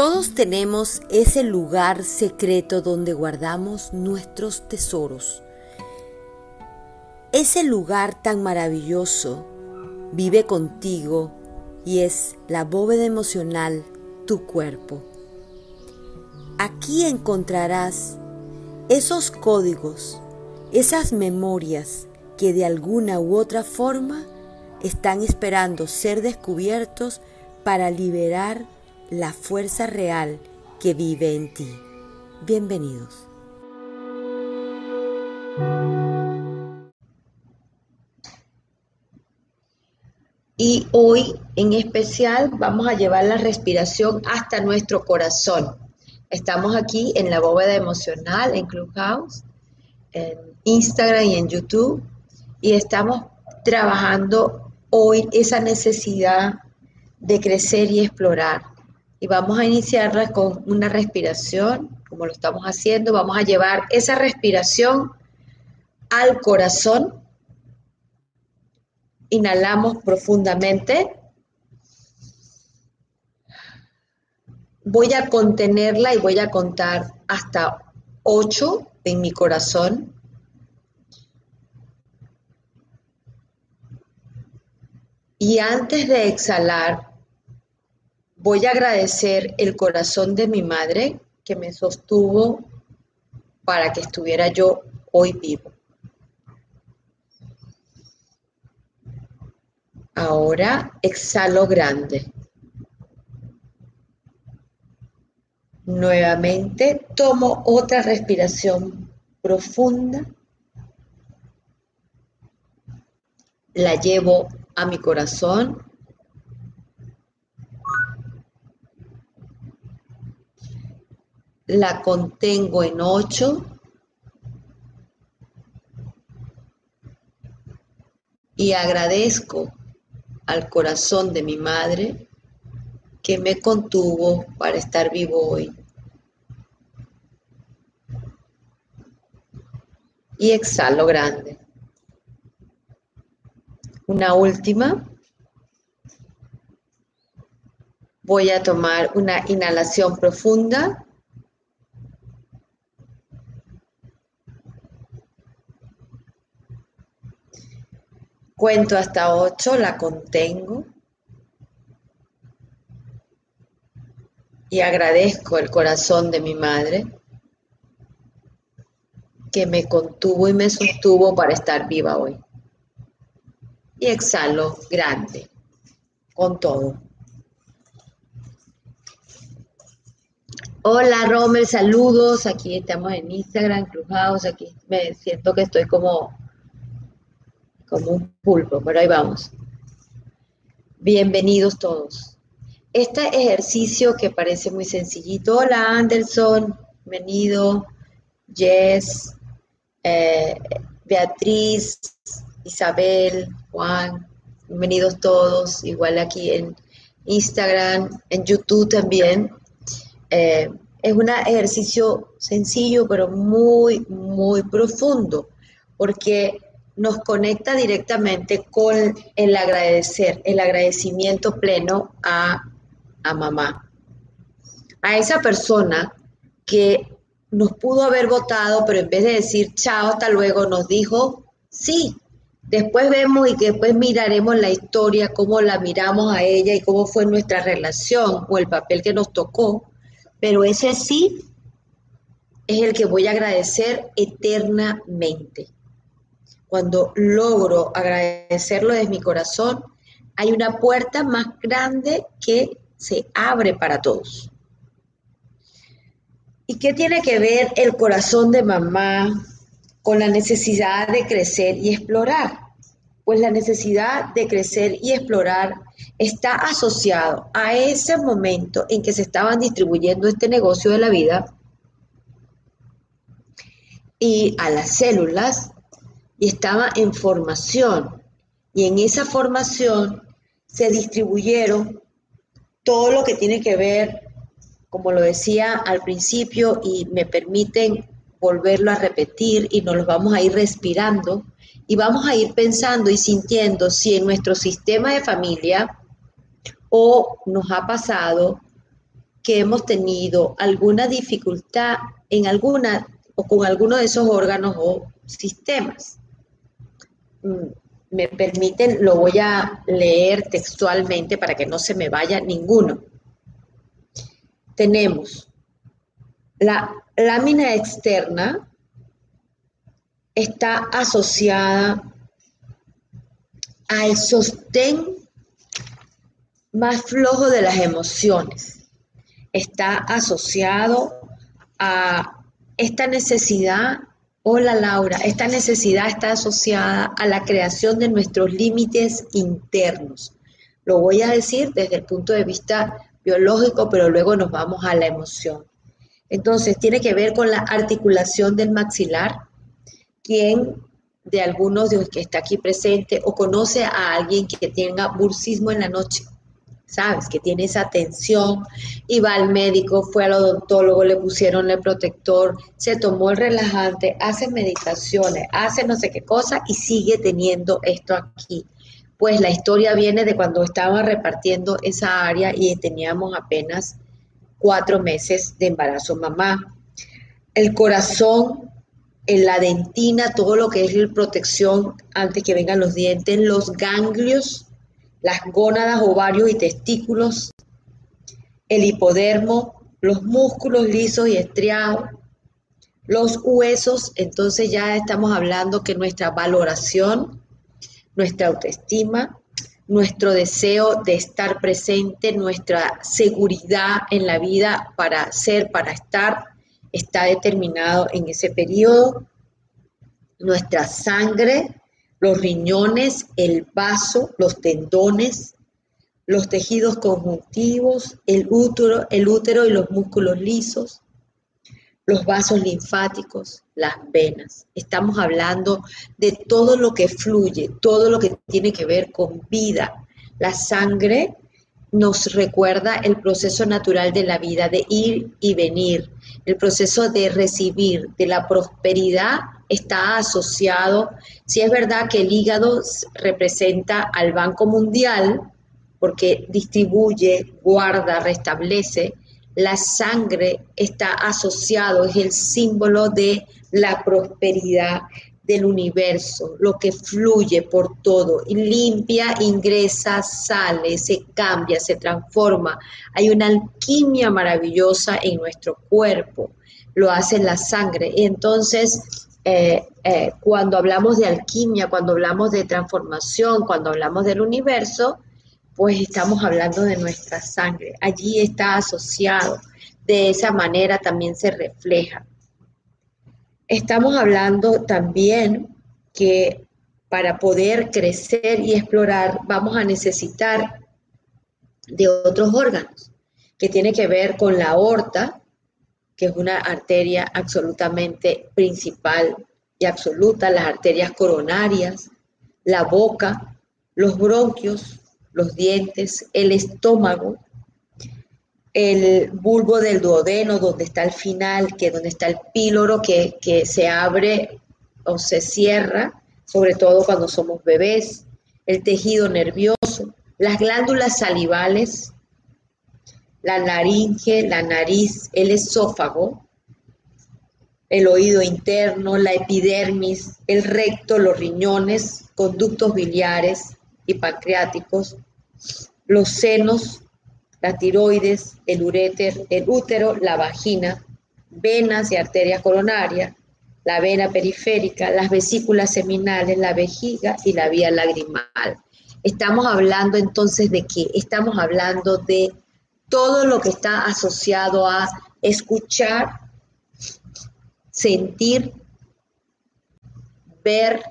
Todos tenemos ese lugar secreto donde guardamos nuestros tesoros. Ese lugar tan maravilloso vive contigo y es la bóveda emocional, tu cuerpo. Aquí encontrarás esos códigos, esas memorias que de alguna u otra forma están esperando ser descubiertos para liberar la fuerza real que vive en ti. Bienvenidos. Y hoy en especial vamos a llevar la respiración hasta nuestro corazón. Estamos aquí en la bóveda emocional, en Club House, en Instagram y en YouTube. Y estamos trabajando hoy esa necesidad de crecer y explorar. Y vamos a iniciarla con una respiración, como lo estamos haciendo. Vamos a llevar esa respiración al corazón. Inhalamos profundamente. Voy a contenerla y voy a contar hasta 8 en mi corazón. Y antes de exhalar, voy a agradecer el corazón de mi madre que me sostuvo para que estuviera yo hoy vivo. Ahora exhalo grande. Nuevamente tomo otra respiración profunda. La llevo a mi corazón. La contengo en 8. Y agradezco al corazón de mi madre que me contuvo para estar vivo hoy. Y exhalo grande. Una última. Voy a tomar una inhalación profunda. Cuento hasta 8, la contengo y agradezco el corazón de mi madre que me contuvo y me sostuvo para estar viva hoy. Y exhalo grande, con todo. Hola Rommel, saludos, aquí estamos en Instagram, Clubhouse, aquí me siento que estoy como un pulpo, pero ahí vamos. Bienvenidos todos. Este ejercicio que parece muy sencillito. Hola Anderson, bienvenido. Jess, Beatriz, Isabel, Juan, bienvenidos todos. Igual aquí en Instagram, en YouTube también. Es un ejercicio sencillo, pero muy, muy profundo, porque nos conecta directamente con el agradecimiento pleno a mamá, a esa persona que nos pudo haber votado, pero en vez de decir chao, hasta luego, nos dijo sí. Después vemos y después miraremos la historia, cómo la miramos a ella y cómo fue nuestra relación o el papel que nos tocó, pero ese sí es el que voy a agradecer eternamente. Cuando logro agradecerlo desde mi corazón, hay una puerta más grande que se abre para todos. ¿Y qué tiene que ver el corazón de mamá con la necesidad de crecer y explorar? Pues la necesidad de crecer y explorar está asociado a ese momento en que se estaban distribuyendo este negocio de la vida y a las células, y estaba en formación, y en esa formación se distribuyeron todo lo que tiene que ver, como lo decía al principio, y me permiten volverlo a repetir, y nos lo vamos a ir respirando, y vamos a ir pensando y sintiendo si en nuestro sistema de familia, o nos ha pasado que hemos tenido alguna dificultad en alguna o con alguno de esos órganos o sistemas. Me permiten, lo voy a leer textualmente para que no se me vaya ninguno. Tenemos la lámina externa, está asociada al sostén más flojo de las emociones. Está asociado a esta necesidad. Hola Laura, esta necesidad está asociada a la creación de nuestros límites internos. Lo voy a decir desde el punto de vista biológico, pero luego nos vamos a la emoción. Entonces, tiene que ver con la articulación del maxilar. ¿Quién de algunos de los que está aquí presente o conoce a alguien que tenga bruxismo en la noche? ¿Sabes? Que tiene esa tensión y va al médico, fue al odontólogo, le pusieron el protector, se tomó el relajante, hace meditaciones, hace no sé qué cosa y sigue teniendo esto aquí. Pues la historia viene de cuando estaba repartiendo esa área y teníamos apenas 4 meses de embarazo mamá. El corazón, en la dentina, todo lo que es la protección antes que vengan los dientes, los ganglios, las gónadas, ovarios y testículos, el hipodermo, los músculos lisos y estriados, los huesos. Entonces ya estamos hablando que nuestra valoración, nuestra autoestima, nuestro deseo de estar presente, nuestra seguridad en la vida para ser, para estar, está determinado en ese periodo. Nuestra sangre, los riñones, el vaso, los tendones, los tejidos conjuntivos, el útero y los músculos lisos, los vasos linfáticos, las venas. Estamos hablando de todo lo que fluye, todo lo que tiene que ver con vida. La sangre nos recuerda el proceso natural de la vida, de ir y venir. El proceso de recibir, de la prosperidad, está asociado. Sí es verdad que el hígado representa al Banco Mundial, porque distribuye, guarda, restablece. La sangre está asociado, es el símbolo de la prosperidad del universo, lo que fluye por todo, y limpia, ingresa, sale, se cambia, se transforma. Hay una alquimia maravillosa en nuestro cuerpo, lo hace la sangre. Y entonces, cuando hablamos de alquimia, cuando hablamos de transformación, cuando hablamos del universo, pues estamos hablando de nuestra sangre. Allí está asociado, de esa manera también se refleja. Estamos hablando también que para poder crecer y explorar vamos a necesitar de otros órganos, que tiene que ver con la aorta, que es una arteria absolutamente principal y absoluta, las arterias coronarias, la boca, los bronquios, los dientes, el estómago, el bulbo del duodeno, donde está el final, que donde está el píloro, que se abre o se cierra, sobre todo cuando somos bebés, el tejido nervioso, las glándulas salivales, la laringe, la nariz, el esófago, el oído interno, la epidermis, el recto, los riñones, conductos biliares y pancreáticos, los senos, la tiroides, el útero, la vagina, venas y arterias coronarias, la vena periférica, las vesículas seminales, la vejiga y la vía lagrimal. Estamos hablando entonces de qué? Estamos hablando de todo lo que está asociado a escuchar, sentir, ver,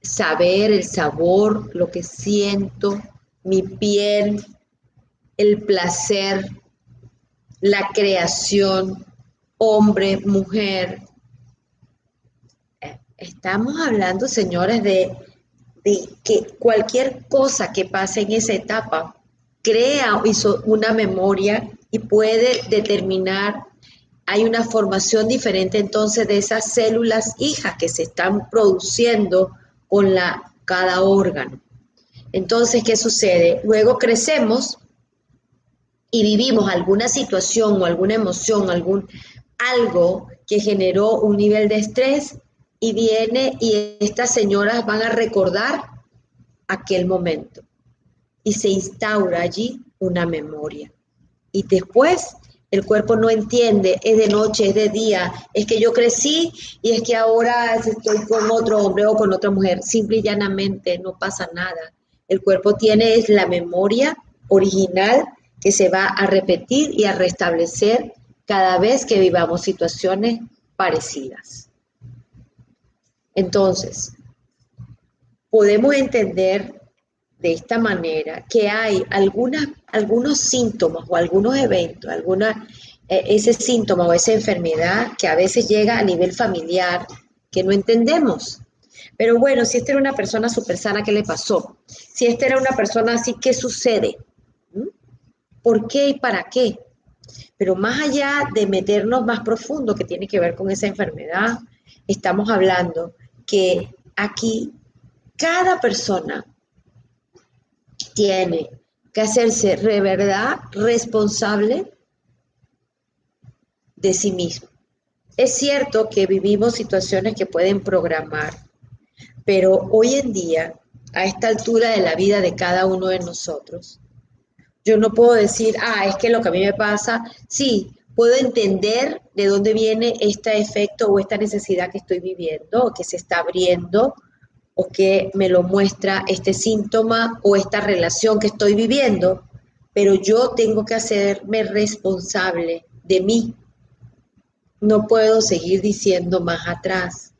saber, el sabor, lo que siento, mi piel, el placer, la creación, hombre, mujer. Estamos hablando, señores, de que cualquier cosa que pase en esa etapa crea una memoria y puede determinar. Hay una formación diferente entonces de esas células hijas que se están produciendo con cada órgano. Entonces, ¿qué sucede? Luego crecemos y vivimos alguna situación o alguna emoción, algo que generó un nivel de estrés, y viene y estas señoras van a recordar aquel momento y se instaura allí una memoria. Y después el cuerpo no entiende, es de noche, es de día, es que yo crecí y es que ahora estoy con otro hombre o con otra mujer. Simple y llanamente no pasa nada. El cuerpo tiene es la memoria original que se va a repetir y a restablecer cada vez que vivamos situaciones parecidas. Entonces, podemos entender de esta manera que hay algunos síntomas o algunos eventos, ese síntoma o esa enfermedad que a veces llega a nivel familiar que no entendemos. Pero bueno, si esta era una persona súper sana, ¿qué le pasó? Si esta era una persona así, ¿qué sucede? ¿Por qué y para qué? Pero más allá de meternos más profundo, que tiene que ver con esa enfermedad, estamos hablando que aquí cada persona tiene que hacerse de verdad responsable de sí mismo. Es cierto que vivimos situaciones que pueden programar, pero hoy en día, a esta altura de la vida de cada uno de nosotros, yo no puedo decir, es que lo que a mí me pasa, sí, puedo entender de dónde viene este efecto o esta necesidad que estoy viviendo, o que se está abriendo, o que me lo muestra este síntoma o esta relación que estoy viviendo, pero yo tengo que hacerme responsable de mí. No puedo seguir diciendo más atrás.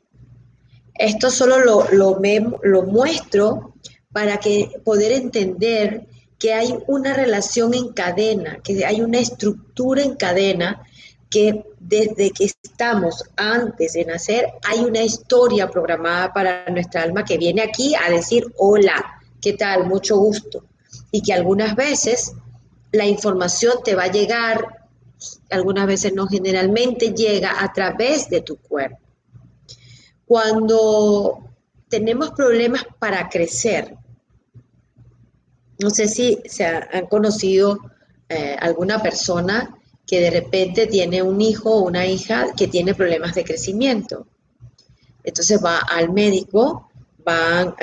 Esto solo lo muestro para que poder entender que hay una relación en cadena, que hay una estructura en cadena, que desde que estamos antes de nacer hay una historia programada para nuestra alma que viene aquí a decir, hola, ¿qué tal? Mucho gusto. Y que algunas veces la información te va a llegar, algunas veces no, generalmente llega a través de tu cuerpo. Cuando tenemos problemas para crecer, no sé si se han conocido alguna persona que de repente tiene un hijo o una hija que tiene problemas de crecimiento. Entonces va al médico,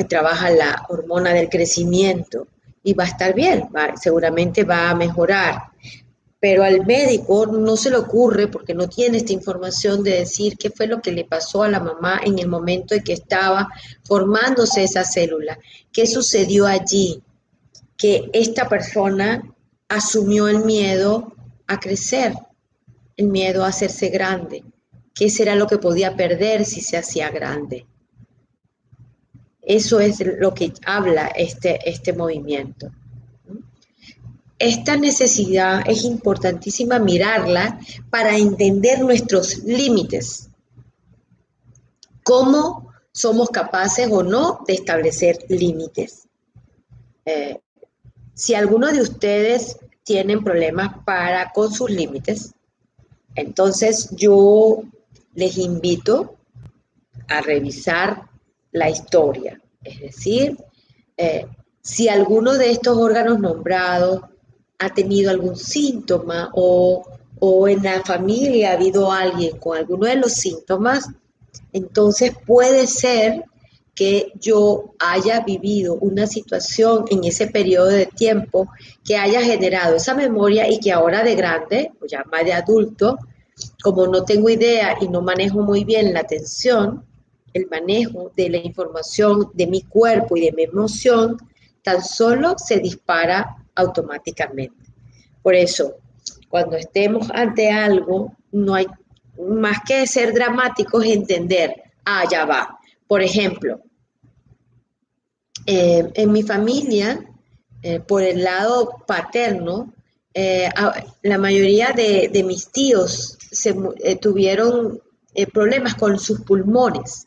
trabaja la hormona del crecimiento y va a estar bien, seguramente va a mejorar. Pero al médico no se le ocurre, porque no tiene esta información, de decir qué fue lo que le pasó a la mamá en el momento en que estaba formándose esa célula. ¿Qué sucedió allí? Que esta persona asumió el miedo a crecer, el miedo a hacerse grande. ¿Qué será lo que podía perder si se hacía grande? Eso es lo que habla este movimiento. Esta necesidad es importantísima mirarla para entender nuestros límites. ¿Cómo somos capaces o no de establecer límites? Si alguno de ustedes tienen problemas con sus límites, entonces yo les invito a revisar la historia. Es decir, si alguno de estos órganos nombrados ha tenido algún síntoma o en la familia ha habido alguien con alguno de los síntomas, entonces puede ser que yo haya vivido una situación en ese periodo de tiempo que haya generado esa memoria y que ahora de grande, o ya más de adulto, como no tengo idea y no manejo muy bien la atención, el manejo de la información de mi cuerpo y de mi emoción, tan solo se dispara automáticamente. Por eso, cuando estemos ante algo, no hay más que ser dramáticos, entender, ya va. Por ejemplo, en mi familia, por el lado paterno, la mayoría de mis tíos tuvieron problemas con sus pulmones.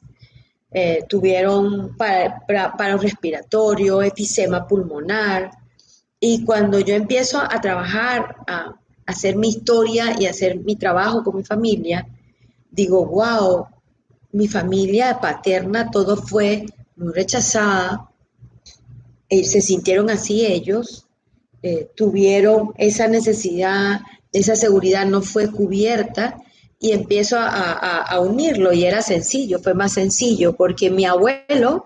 Tuvieron paro respiratorio, enfisema pulmonar. Y cuando yo empiezo a trabajar, a hacer mi historia y a hacer mi trabajo con mi familia, digo, wow. Mi familia paterna, todo fue muy rechazada, se sintieron así ellos, tuvieron esa necesidad, esa seguridad no fue cubierta, y empiezo a unirlo, y era sencillo, fue más sencillo, porque mi abuelo,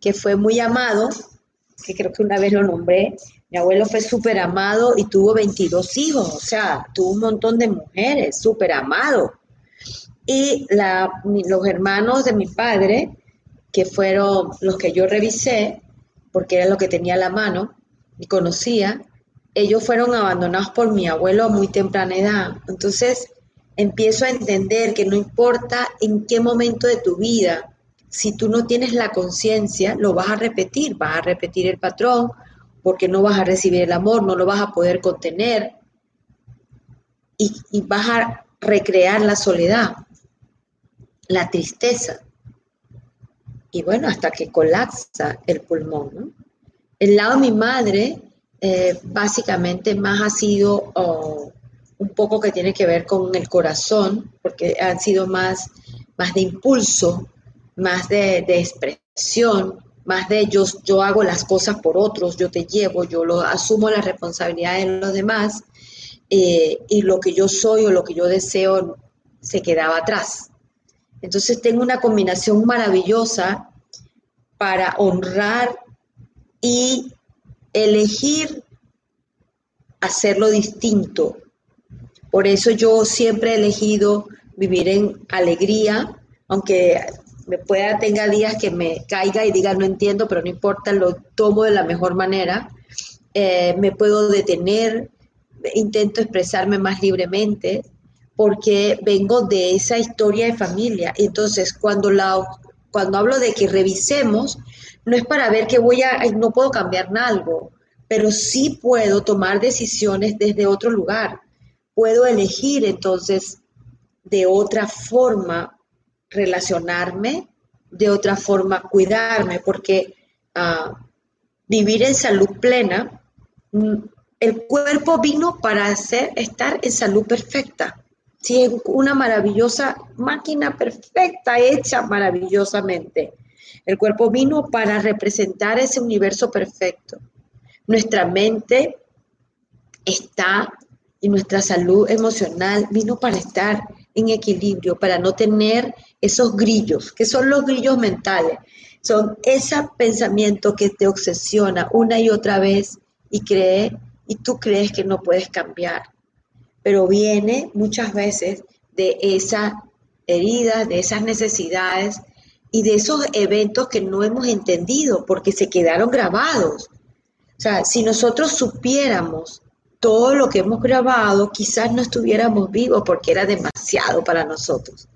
que fue muy amado, que creo que una vez lo nombré, mi abuelo fue súper amado y tuvo 22 hijos, o sea, tuvo un montón de mujeres, súper amado. Y los hermanos de mi padre, que fueron los que yo revisé, porque era lo que tenía a la mano y conocía, ellos fueron abandonados por mi abuelo a muy temprana edad. Entonces, empiezo a entender que no importa en qué momento de tu vida, si tú no tienes la conciencia, lo vas a repetir el patrón, porque no vas a recibir el amor, no lo vas a poder contener, y vas a recrear la soledad, la tristeza, y bueno, hasta que colapsa el pulmón, ¿no? El lado de mi madre, básicamente más ha sido un poco que tiene que ver con el corazón, porque han sido más de impulso, más de expresión, más de ellos, yo hago las cosas por otros, yo te llevo, asumo las responsabilidades de los demás, y lo que yo soy o lo que yo deseo se quedaba atrás. Entonces tengo una combinación maravillosa para honrar y elegir hacerlo distinto. Por eso yo siempre he elegido vivir en alegría, aunque tenga días que me caiga y diga no entiendo, pero no importa, lo tomo de la mejor manera. Me puedo detener, intento expresarme más libremente, porque vengo de esa historia de familia. Entonces, cuando hablo de que revisemos, no es para ver que no puedo cambiar algo, pero sí puedo tomar decisiones desde otro lugar. Puedo elegir, entonces, de otra forma relacionarme, de otra forma cuidarme, porque vivir en salud plena, el cuerpo vino para estar en salud perfecta. Sí, es una maravillosa máquina perfecta, hecha maravillosamente. El cuerpo vino para representar ese universo perfecto. Nuestra mente y nuestra salud emocional vino para estar en equilibrio, para no tener esos grillos, que son los grillos mentales. Son ese pensamiento que te obsesiona una y otra vez y tú crees que no puedes cambiar. Pero viene muchas veces de esas heridas, de esas necesidades y de esos eventos que no hemos entendido porque se quedaron grabados. O sea, si nosotros supiéramos todo lo que hemos grabado, quizás no estuviéramos vivos porque era demasiado para nosotros.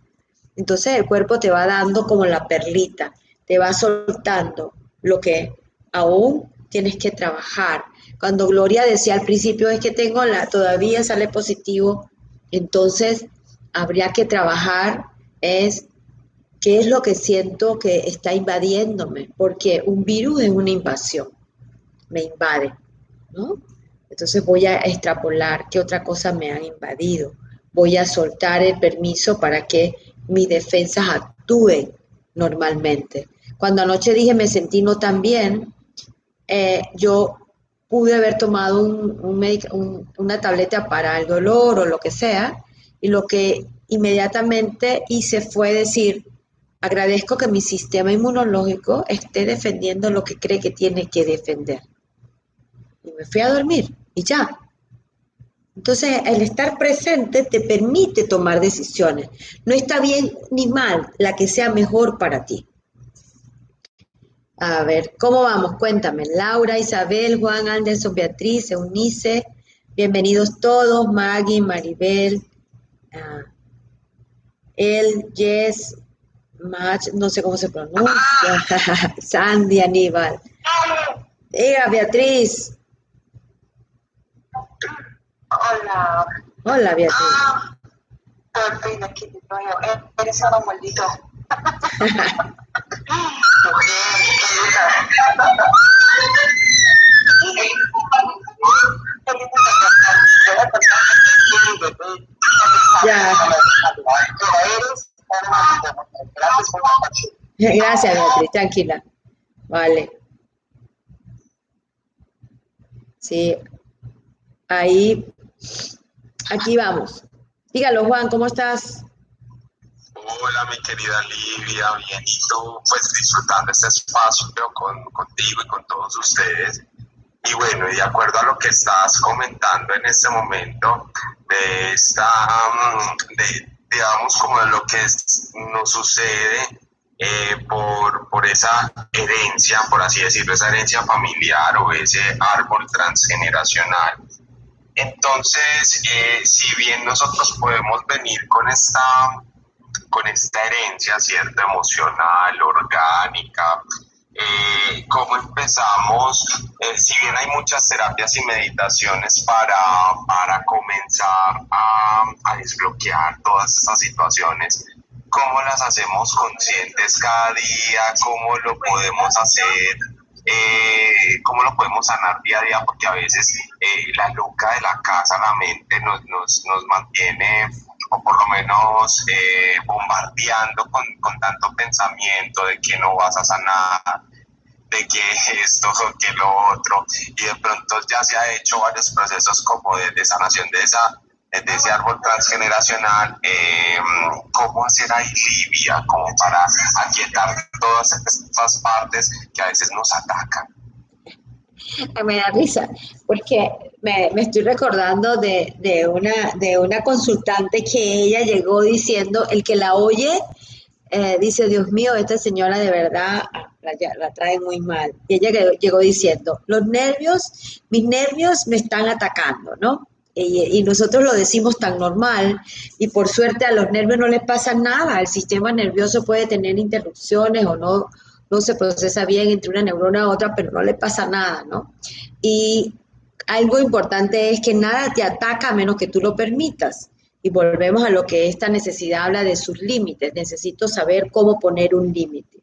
Entonces el cuerpo te va dando como la perlita, te va soltando lo que aún tienes que trabajar. Cuando Gloria decía al principio es que todavía sale positivo, entonces habría que trabajar qué es lo que siento que está invadiéndome, porque un virus es una invasión, me invade, ¿no? Entonces voy a extrapolar qué otra cosa me han invadido, voy a soltar el permiso para que mis defensas actúen normalmente. Cuando anoche dije me sentí no tan bien, yo pude haber tomado una tableta para el dolor o lo que sea, y lo que inmediatamente hice fue decir, agradezco que mi sistema inmunológico esté defendiendo lo que cree que tiene que defender. Y me fui a dormir, y ya. Entonces, el estar presente te permite tomar decisiones. No está bien ni mal, la que sea mejor para ti. A ver, ¿cómo vamos? Cuéntame. Laura, Isabel, Juan, Anderson, Beatriz, Eunice. Bienvenidos todos. Maggie, Maribel, Jess, Mach, no sé cómo se pronuncia. Sandy, Aníbal. Beatriz. Hola. Hola, Beatriz. Por fin, aquí te veo. Eres una maldita. Ya. Gracias, Beatriz, tranquila. Vale. Sí, Ahí, aquí vamos. Dígalo, Juan, ¿cómo estás? Hola, mi querida Livia, bien, y tú, pues disfrutando este espacio contigo y con todos ustedes. Y bueno, y de acuerdo a lo que estás comentando en este momento, de esta, digamos, como de lo que nos sucede por esa herencia, por así decirlo, esa herencia familiar o ese árbol transgeneracional. Entonces, si bien nosotros podemos venir con esta herencia, ¿cierto?, emocional, orgánica, ¿cómo empezamos? Si bien hay muchas terapias y meditaciones para comenzar a desbloquear todas estas situaciones, ¿cómo las hacemos conscientes cada día? ¿Cómo lo podemos hacer? ¿Cómo lo podemos sanar día a día? Porque a veces la loca de la casa, la mente, nos mantiene, o por lo menos bombardeando con tanto pensamiento de que no vas a sanar, de que esto o que lo otro, y de pronto ya se ha hecho varios procesos como de sanación de ese árbol transgeneracional. ¿Cómo hacer ahí, Livia, como para aquietar todas estas partes que a veces nos atacan? Me da risa, porque me estoy recordando de una consultante que ella llegó diciendo, el que la oye, dice, Dios mío, esta señora de verdad la trae muy mal. Y ella llegó diciendo, los nervios, mis nervios me están atacando, ¿no? Y nosotros lo decimos tan normal, y por suerte a los nervios no les pasa nada. El sistema nervioso puede tener interrupciones o no se procesa bien entre una neurona a otra, pero no le pasa nada, ¿no? Y algo importante es que nada te ataca a menos que tú lo permitas. Y volvemos a lo que esta necesidad habla de sus límites. Necesito saber cómo poner un límite.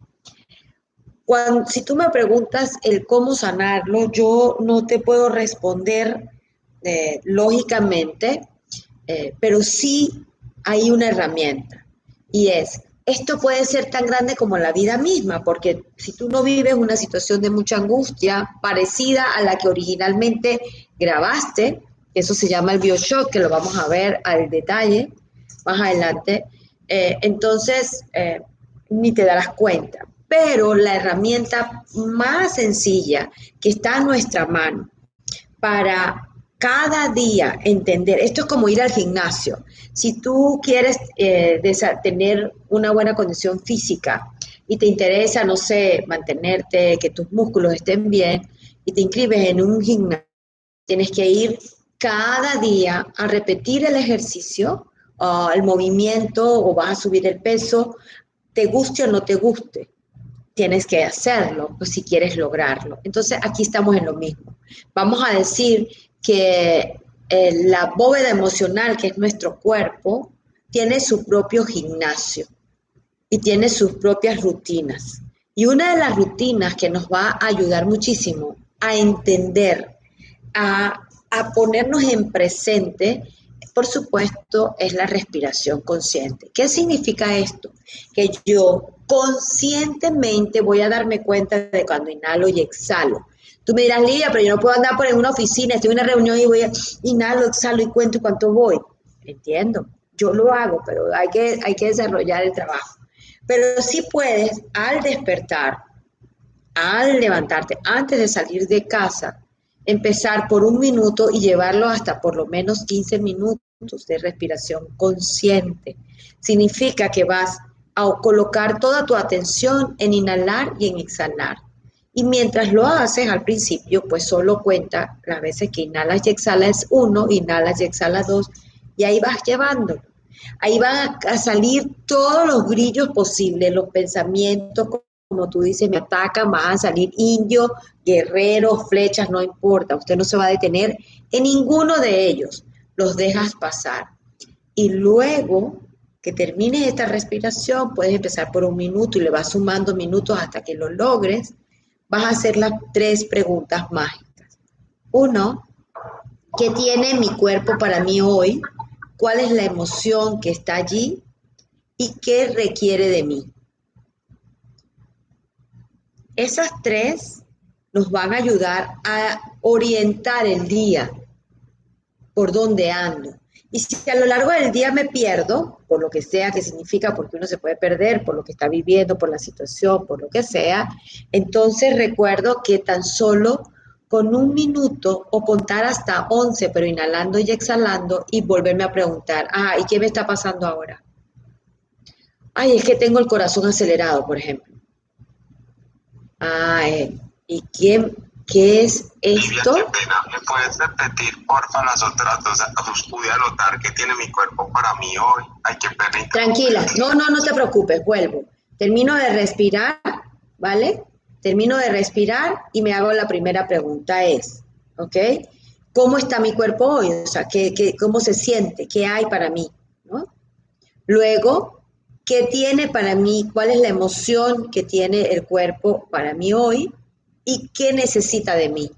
Si tú me preguntas el cómo sanarlo, yo no te puedo responder lógicamente, pero sí hay una herramienta, y es, esto puede ser tan grande como la vida misma, porque si tú no vives una situación de mucha angustia parecida a la que originalmente grabaste, eso se llama el bioshock, que lo vamos a ver al detalle más adelante, entonces ni te darás cuenta. Pero la herramienta más sencilla que está a nuestra mano para cada día entender, esto es como ir al gimnasio. Si tú quieres tener una buena condición física y te interesa, no sé, mantenerte, que tus músculos estén bien, y te inscribes en un gimnasio, tienes que ir cada día a repetir el ejercicio, el movimiento, o vas a subir el peso, te guste o no te guste. Tienes que hacerlo, pues, si quieres lograrlo. Entonces, aquí estamos en lo mismo. Vamos a decir que la bóveda emocional, que es nuestro cuerpo, tiene su propio gimnasio y tiene sus propias rutinas. Y una de las rutinas que nos va a ayudar muchísimo a entender, a ponernos en presente, por supuesto, es la respiración consciente. ¿Qué significa esto? Que yo conscientemente voy a darme cuenta de cuando inhalo y exhalo. Tú me dirás, Livia, pero yo no puedo andar por una oficina, estoy en una reunión y voy a inhalo, exhalo y cuento cuánto voy. Entiendo, yo lo hago, pero hay que desarrollar el trabajo. Pero sí puedes, al despertar, al levantarte, antes de salir de casa, empezar por 1 minuto y llevarlo hasta por lo menos 15 minutos de respiración consciente. Significa que vas a colocar toda tu atención en inhalar y en exhalar. Y mientras lo haces al principio, pues solo cuenta las veces que inhalas y exhalas 1, inhalas y exhalas 2, y ahí vas llevándolo. Ahí van a salir todos los grillos posibles, los pensamientos, como tú dices, me atacan, van a salir indio, guerrero, flechas, no importa. Usted no se va a detener en ninguno de ellos. Los dejas pasar. Y luego que termines esta respiración, puedes empezar por 1 minuto y le vas sumando minutos hasta que lo logres. Vas a hacer las 3 preguntas mágicas. 1, ¿qué tiene mi cuerpo para mí hoy? ¿Cuál es la emoción que está allí? ¿Y qué requiere de mí? Esas 3 nos van a ayudar a orientar el día, por dónde ando. Y si a lo largo del día me pierdo, por lo que sea que significa, porque uno se puede perder, por lo que está viviendo, por la situación, por lo que sea, entonces recuerdo que tan solo con 1 minuto o contar hasta 11, pero inhalando y exhalando y volverme a preguntar, ¿y qué me está pasando ahora? Ay, es que tengo el corazón acelerado, por ejemplo. ¿Y qué es esto? Mira, qué pena, ¿me puedes repetir, porfa, las otras dos? Pude anotar que tiene mi cuerpo para mí hoy. Ay, qué pena. Tranquila, no te preocupes, vuelvo. Termino de respirar, ¿vale? Termino de respirar y me hago la primera pregunta es, ¿ok? ¿Cómo está mi cuerpo hoy? O sea, ¿cómo se siente? ¿Qué hay para mí? ¿No? Luego, ¿qué tiene para mí? ¿Cuál es la emoción que tiene el cuerpo para mí hoy? ¿Y qué necesita de mí?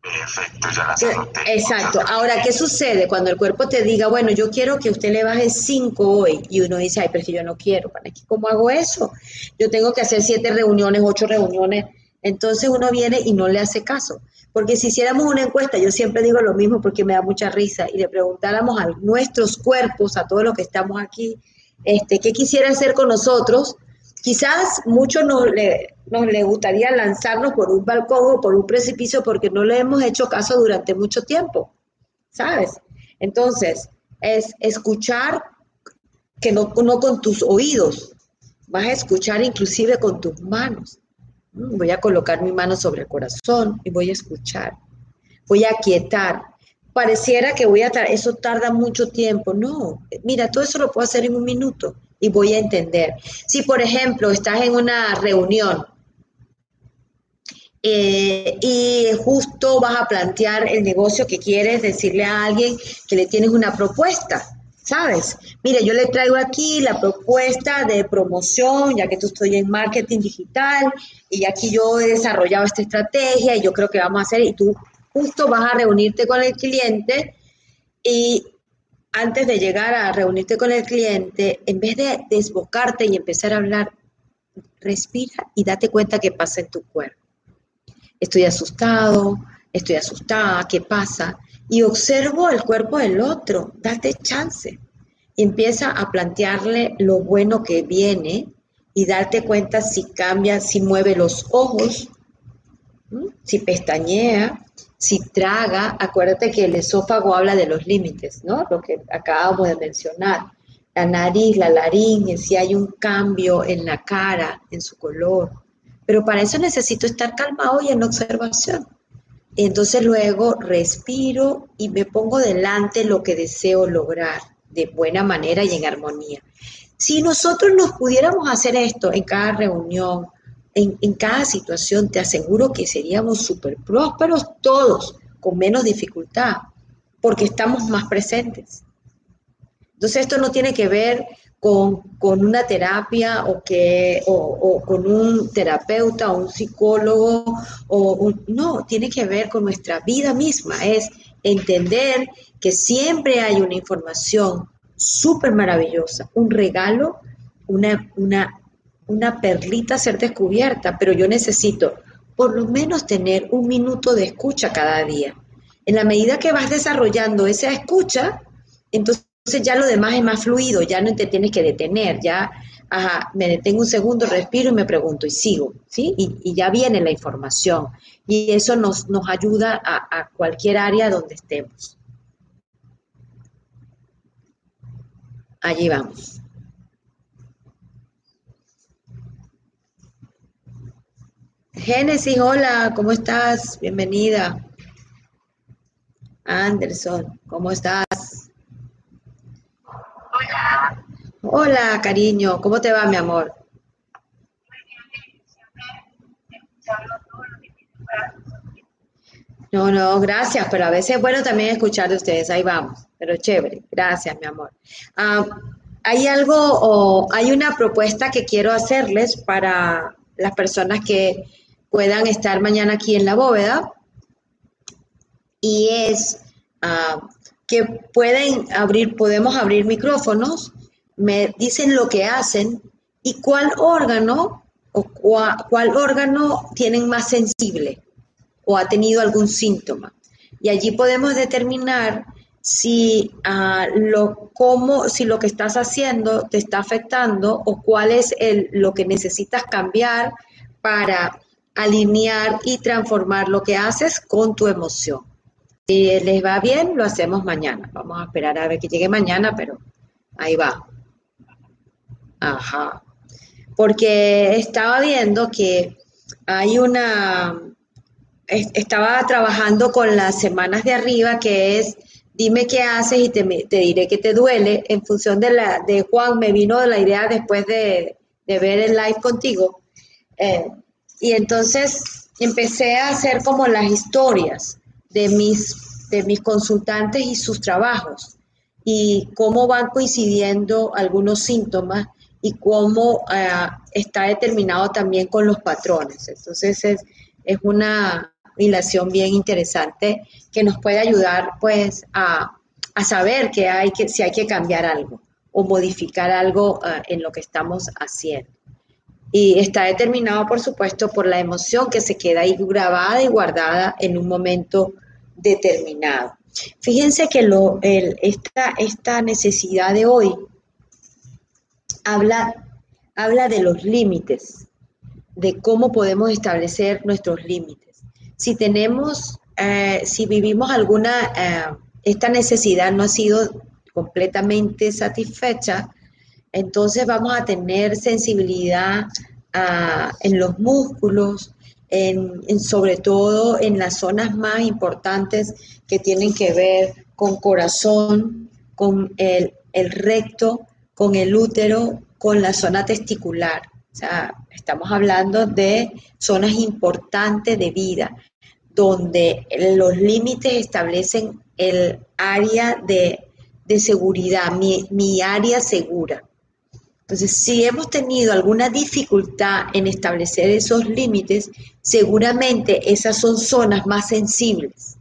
Perfecto, ya las anoté. Exacto. Ahora, ¿qué sucede cuando el cuerpo te diga, bueno, yo quiero que usted le baje 5 hoy? Y uno dice, ay, pero es que yo no quiero. ¿Para qué? ¿Cómo hago eso? Yo tengo que hacer 7 reuniones, 8 reuniones. Entonces uno viene y no le hace caso. Porque si hiciéramos una encuesta, yo siempre digo lo mismo porque me da mucha risa, y le preguntáramos a nuestros cuerpos, a todos los que estamos aquí, ¿qué quisieran hacer con nosotros? Quizás muchos nos le gustaría lanzarnos por un balcón o por un precipicio porque no le hemos hecho caso durante mucho tiempo, ¿sabes? Entonces, es escuchar, que no con tus oídos, vas a escuchar inclusive con tus manos. Voy a colocar mi mano sobre el corazón y voy a escuchar, voy a aquietar. Pareciera que eso tarda mucho tiempo. No, mira, todo eso lo puedo hacer en 1 minuto y voy a entender. Si, por ejemplo, estás en una reunión y justo vas a plantear el negocio que quieres, decirle a alguien que le tienes una propuesta, ¿sabes? Mira, yo le traigo aquí la propuesta de promoción, ya que tú estoy en marketing digital y aquí yo he desarrollado esta estrategia y yo creo que vamos a hacer, y tú justo vas a reunirte con el cliente, y antes de llegar a reunirte con el cliente, en vez de desbocarte y empezar a hablar, respira y date cuenta qué pasa en tu cuerpo. Estoy asustado, estoy asustada, ¿qué pasa? Y observo el cuerpo del otro, date chance. Y empieza a plantearle lo bueno que viene y darte cuenta si cambia, si mueve los ojos, si pestañea, si traga. Acuérdate que el esófago habla de los límites, ¿no? Lo que acabamos de mencionar. La nariz, la laringe, si hay un cambio en la cara, en su color. Pero para eso necesito estar calmado y en observación. Entonces luego respiro y me pongo delante lo que deseo lograr de buena manera y en armonía. Si nosotros nos pudiéramos hacer esto en cada reunión, en cada situación, te aseguro que seríamos súper prósperos todos, con menos dificultad, porque estamos más presentes. Entonces esto no tiene que ver con una terapia o con un terapeuta o un psicólogo, no, tiene que ver con nuestra vida misma. Es entender que siempre hay una información súper maravillosa, un regalo, una perlita a ser descubierta, pero yo necesito por lo menos tener 1 minuto de escucha cada día. En la medida que vas desarrollando esa escucha, entonces ya lo demás es más fluido, ya no te tienes que detener, ya me detengo 1 segundo, respiro y me pregunto y sigo, ¿sí? Y ya viene la información y eso nos ayuda a cualquier área donde estemos. Allí vamos. Génesis, hola, ¿cómo estás? Bienvenida. Anderson, ¿cómo estás? Hola. Hola, cariño. ¿Cómo te va, mi amor? No, gracias, pero a veces es bueno también escuchar de ustedes. Ahí vamos, pero chévere. Gracias, mi amor. Hay algo, hay una propuesta que quiero hacerles para las personas que puedan estar mañana aquí en La Bóveda, y es... que podemos abrir micrófonos, me dicen lo que hacen y cuál órgano o cuál órgano tienen más sensible o ha tenido algún síntoma. Y allí podemos determinar si, si lo que estás haciendo te está afectando o cuál es lo que necesitas cambiar para alinear y transformar lo que haces con tu emoción. Si les va bien, lo hacemos mañana. Vamos a esperar a ver que llegue mañana, pero ahí va. Ajá. Porque estaba viendo que hay una... Estaba trabajando con las semanas de arriba, que es... Dime qué haces y te diré que te duele. En función de Juan, me vino la idea después de ver el live contigo. Y entonces empecé a hacer como las historias de mis consultantes y sus trabajos. Y cómo van coincidiendo algunos síntomas y cómo está determinado también con los patrones. Entonces es una... relación bien interesante que nos puede ayudar pues a saber que si hay que cambiar algo o modificar algo en lo que estamos haciendo. Y está determinado, por supuesto, por la emoción que se queda ahí grabada y guardada en un momento determinado. Fíjense que esta necesidad de hoy habla de los límites, de cómo podemos establecer nuestros límites. Si tenemos, si vivimos alguna, esta necesidad no ha sido completamente satisfecha, entonces vamos a tener sensibilidad en los músculos, sobre todo en las zonas más importantes que tienen que ver con corazón, con el recto, con el útero, con la zona testicular. O sea, estamos hablando de zonas importantes de vida, donde los límites establecen el área de seguridad, mi área segura. Entonces, si hemos tenido alguna dificultad en establecer esos límites, seguramente esas son zonas más sensibles.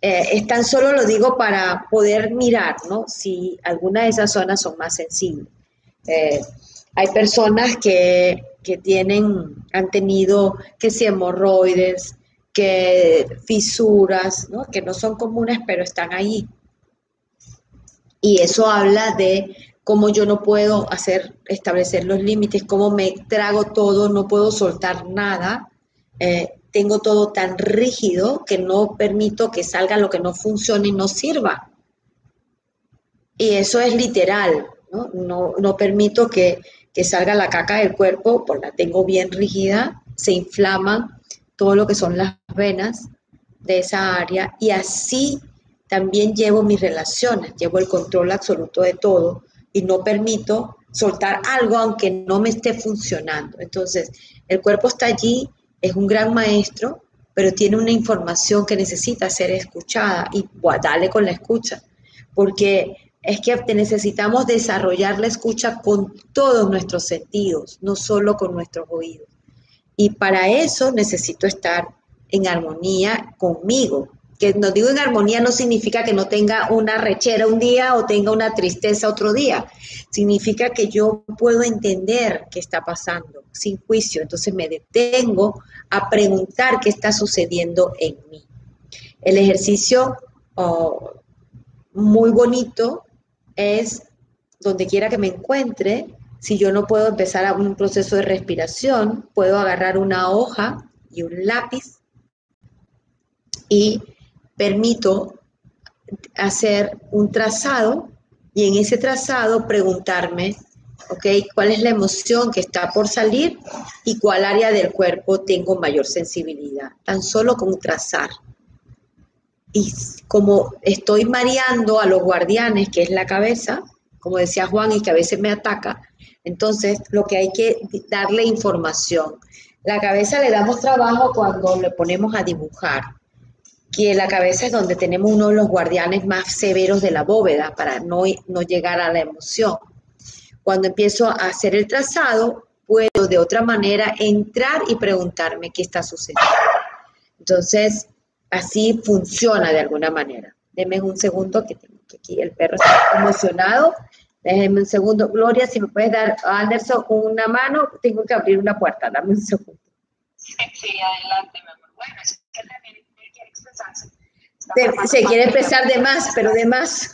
Es tan solo lo digo para poder mirar, ¿no? Si alguna de esas zonas son más sensibles. Hay personas que han tenido que si hemorroides, que fisuras, ¿no? Que no son comunes, pero están ahí. Y eso habla de cómo yo no puedo establecer los límites, cómo me trago todo, no puedo soltar nada, tengo todo tan rígido que no permito que salga lo que no funcione y no sirva. Y eso es literal, ¿no? No permito que salga la caca del cuerpo, porque la tengo bien rígida, se inflaman todo lo que son las venas de esa área, y así también llevo mis relaciones, llevo el control absoluto de todo y no permito soltar algo aunque no me esté funcionando. Entonces, el cuerpo está allí, es un gran maestro, pero tiene una información que necesita ser escuchada y dale con la escucha, porque es que necesitamos desarrollar la escucha con todos nuestros sentidos, no solo con nuestros oídos. Y para eso necesito estar en armonía conmigo. Que no digo en armonía no significa que no tenga una rechera un día o tenga una tristeza otro día. Significa que yo puedo entender qué está pasando sin juicio. Entonces me detengo a preguntar qué está sucediendo en mí. El ejercicio muy bonito es, donde quiera que me encuentre, si yo no puedo empezar un proceso de respiración, puedo agarrar una hoja y un lápiz y permito hacer un trazado, y en ese trazado preguntarme, ¿ok? ¿Cuál es la emoción que está por salir y cuál área del cuerpo tengo mayor sensibilidad? Tan solo con trazar. Y como estoy mareando a los guardianes, que es la cabeza, como decía Juan, y que a veces me ataca, entonces, lo que hay que darle información. La cabeza le damos trabajo cuando le ponemos a dibujar, que la cabeza es donde tenemos uno de los guardianes más severos de la bóveda para no llegar a la emoción. Cuando empiezo a hacer el trazado, puedo de otra manera entrar y preguntarme qué está sucediendo. Entonces, así funciona de alguna manera. Denme un segundo que tengo que aquí el perro está emocionado. Déjenme un segundo. Gloria, si me puedes dar, Anderson, una mano, tengo que abrir una puerta. Dame un segundo. Sí, adelante, mi amor. Bueno, es que también quiere expresarse. Se quiere expresar de más, pero de más.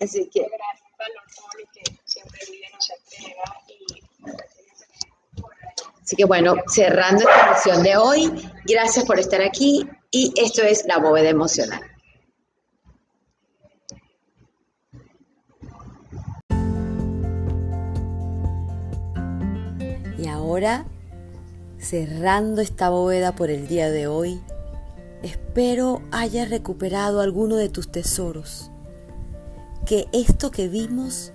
Así que gracias, valor todo lo que siempre vive, nos entrega y... Así que bueno, cerrando esta edición de hoy, gracias por estar aquí y esto es La Bóveda Emocional. Y ahora, cerrando esta bóveda por el día de hoy, espero hayas recuperado alguno de tus tesoros. Que esto que vimos,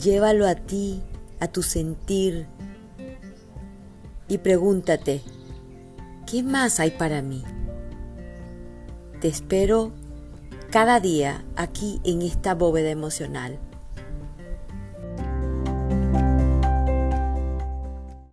llévalo a ti, a tu sentir, y pregúntate, ¿qué más hay para mí? Te espero cada día aquí en esta bóveda emocional.